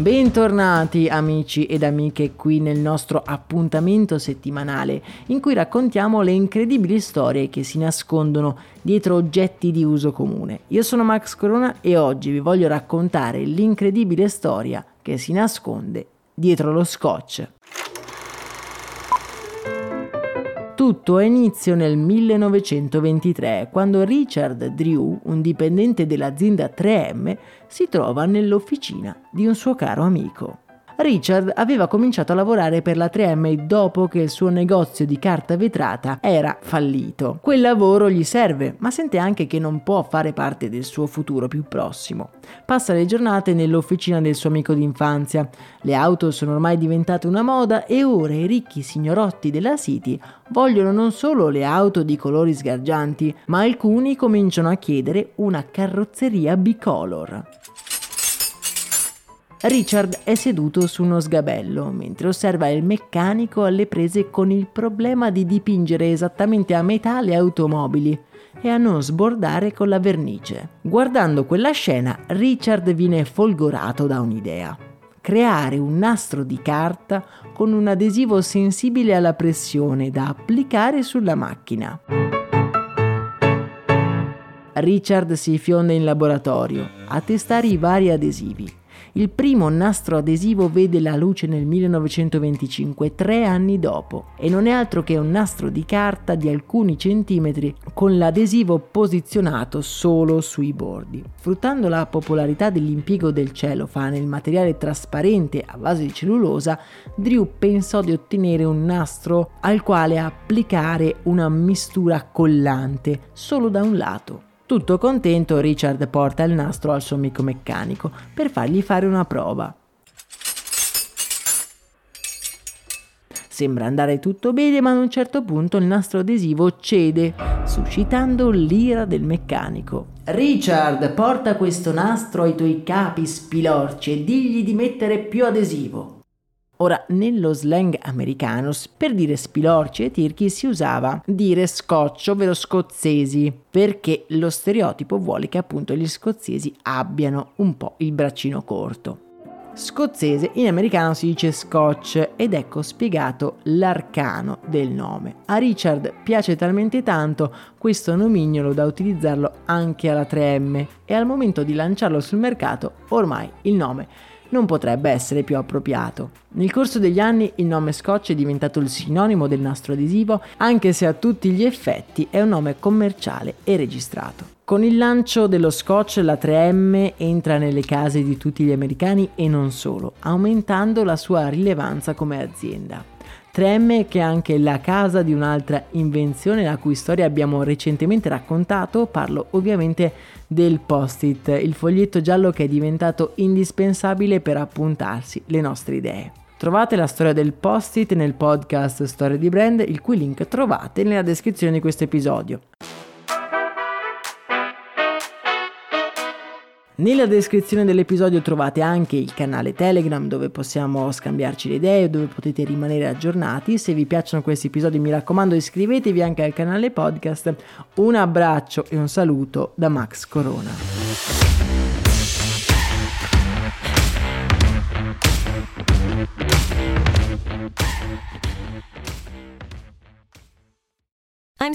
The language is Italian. Bentornati amici ed amiche qui nel nostro appuntamento settimanale in cui raccontiamo le incredibili storie che si nascondono dietro oggetti di uso comune. Io sono Max Corona e oggi vi voglio raccontare l'incredibile storia che si nasconde dietro lo Scotch. Tutto ha inizio nel 1923, quando Richard Drew, un dipendente dell'azienda 3M, si trova nell'officina di un suo caro amico. Richard aveva cominciato a lavorare per la 3M dopo che il suo negozio di carta vetrata era fallito. Quel lavoro gli serve, ma sente anche che non può fare parte del suo futuro più prossimo. Passa le giornate nell'officina del suo amico d'infanzia. Le auto sono ormai diventate una moda e ora i ricchi signorotti della City vogliono non solo le auto di colori sgargianti, ma alcuni cominciano a chiedere una carrozzeria bicolor. Richard è seduto su uno sgabello mentre osserva il meccanico alle prese con il problema di dipingere esattamente a metà le automobili e a non sbordare con la vernice. Guardando quella scena, Richard viene folgorato da un'idea: creare un nastro di carta con un adesivo sensibile alla pressione da applicare sulla macchina. Richard si fionda in laboratorio a testare i vari adesivi. Il primo nastro adesivo vede la luce nel 1925, 3 anni dopo, e non è altro che un nastro di carta di alcuni centimetri con l'adesivo posizionato solo sui bordi. Sfruttando la popolarità dell'impiego del cellophane, il materiale trasparente a base di cellulosa, Drew pensò di ottenere un nastro al quale applicare una mistura collante solo da un lato. Tutto contento, Richard porta il nastro al suo amico meccanico per fargli fare una prova. Sembra andare tutto bene, ma ad un certo punto il nastro adesivo cede, suscitando l'ira del meccanico. «Richard, porta questo nastro ai tuoi capi spilorci e digli di mettere più adesivo». Ora, nello slang americano, per dire spilorci e tirchi si usava dire scotch, ovvero scozzesi, perché lo stereotipo vuole che appunto gli scozzesi abbiano un po' il braccino corto. Scozzese in americano si dice scotch, ed ecco spiegato l'arcano del nome. A Richard piace talmente tanto questo nomignolo da utilizzarlo anche alla 3M, e al momento di lanciarlo sul mercato ormai il nome non potrebbe essere più appropriato. Nel corso degli anni il nome Scotch è diventato il sinonimo del nastro adesivo, anche se a tutti gli effetti è un nome commerciale e registrato. Con il lancio dello Scotch la 3M entra nelle case di tutti gli americani e non solo, aumentando la sua rilevanza come azienda. 3M, che è anche la casa di un'altra invenzione la cui storia abbiamo recentemente raccontato, parlo ovviamente del post-it, il foglietto giallo che è diventato indispensabile per appuntarsi le nostre idee. Trovate la storia del post-it nel podcast Storie di Brand, il cui link trovate nella descrizione di questo episodio. Nella descrizione dell'episodio trovate anche il canale Telegram dove possiamo scambiarci le idee, dove potete rimanere aggiornati. Se vi piacciono questi episodi, mi raccomando, iscrivetevi anche al canale podcast. Un abbraccio e un saluto da Max Corona. I'm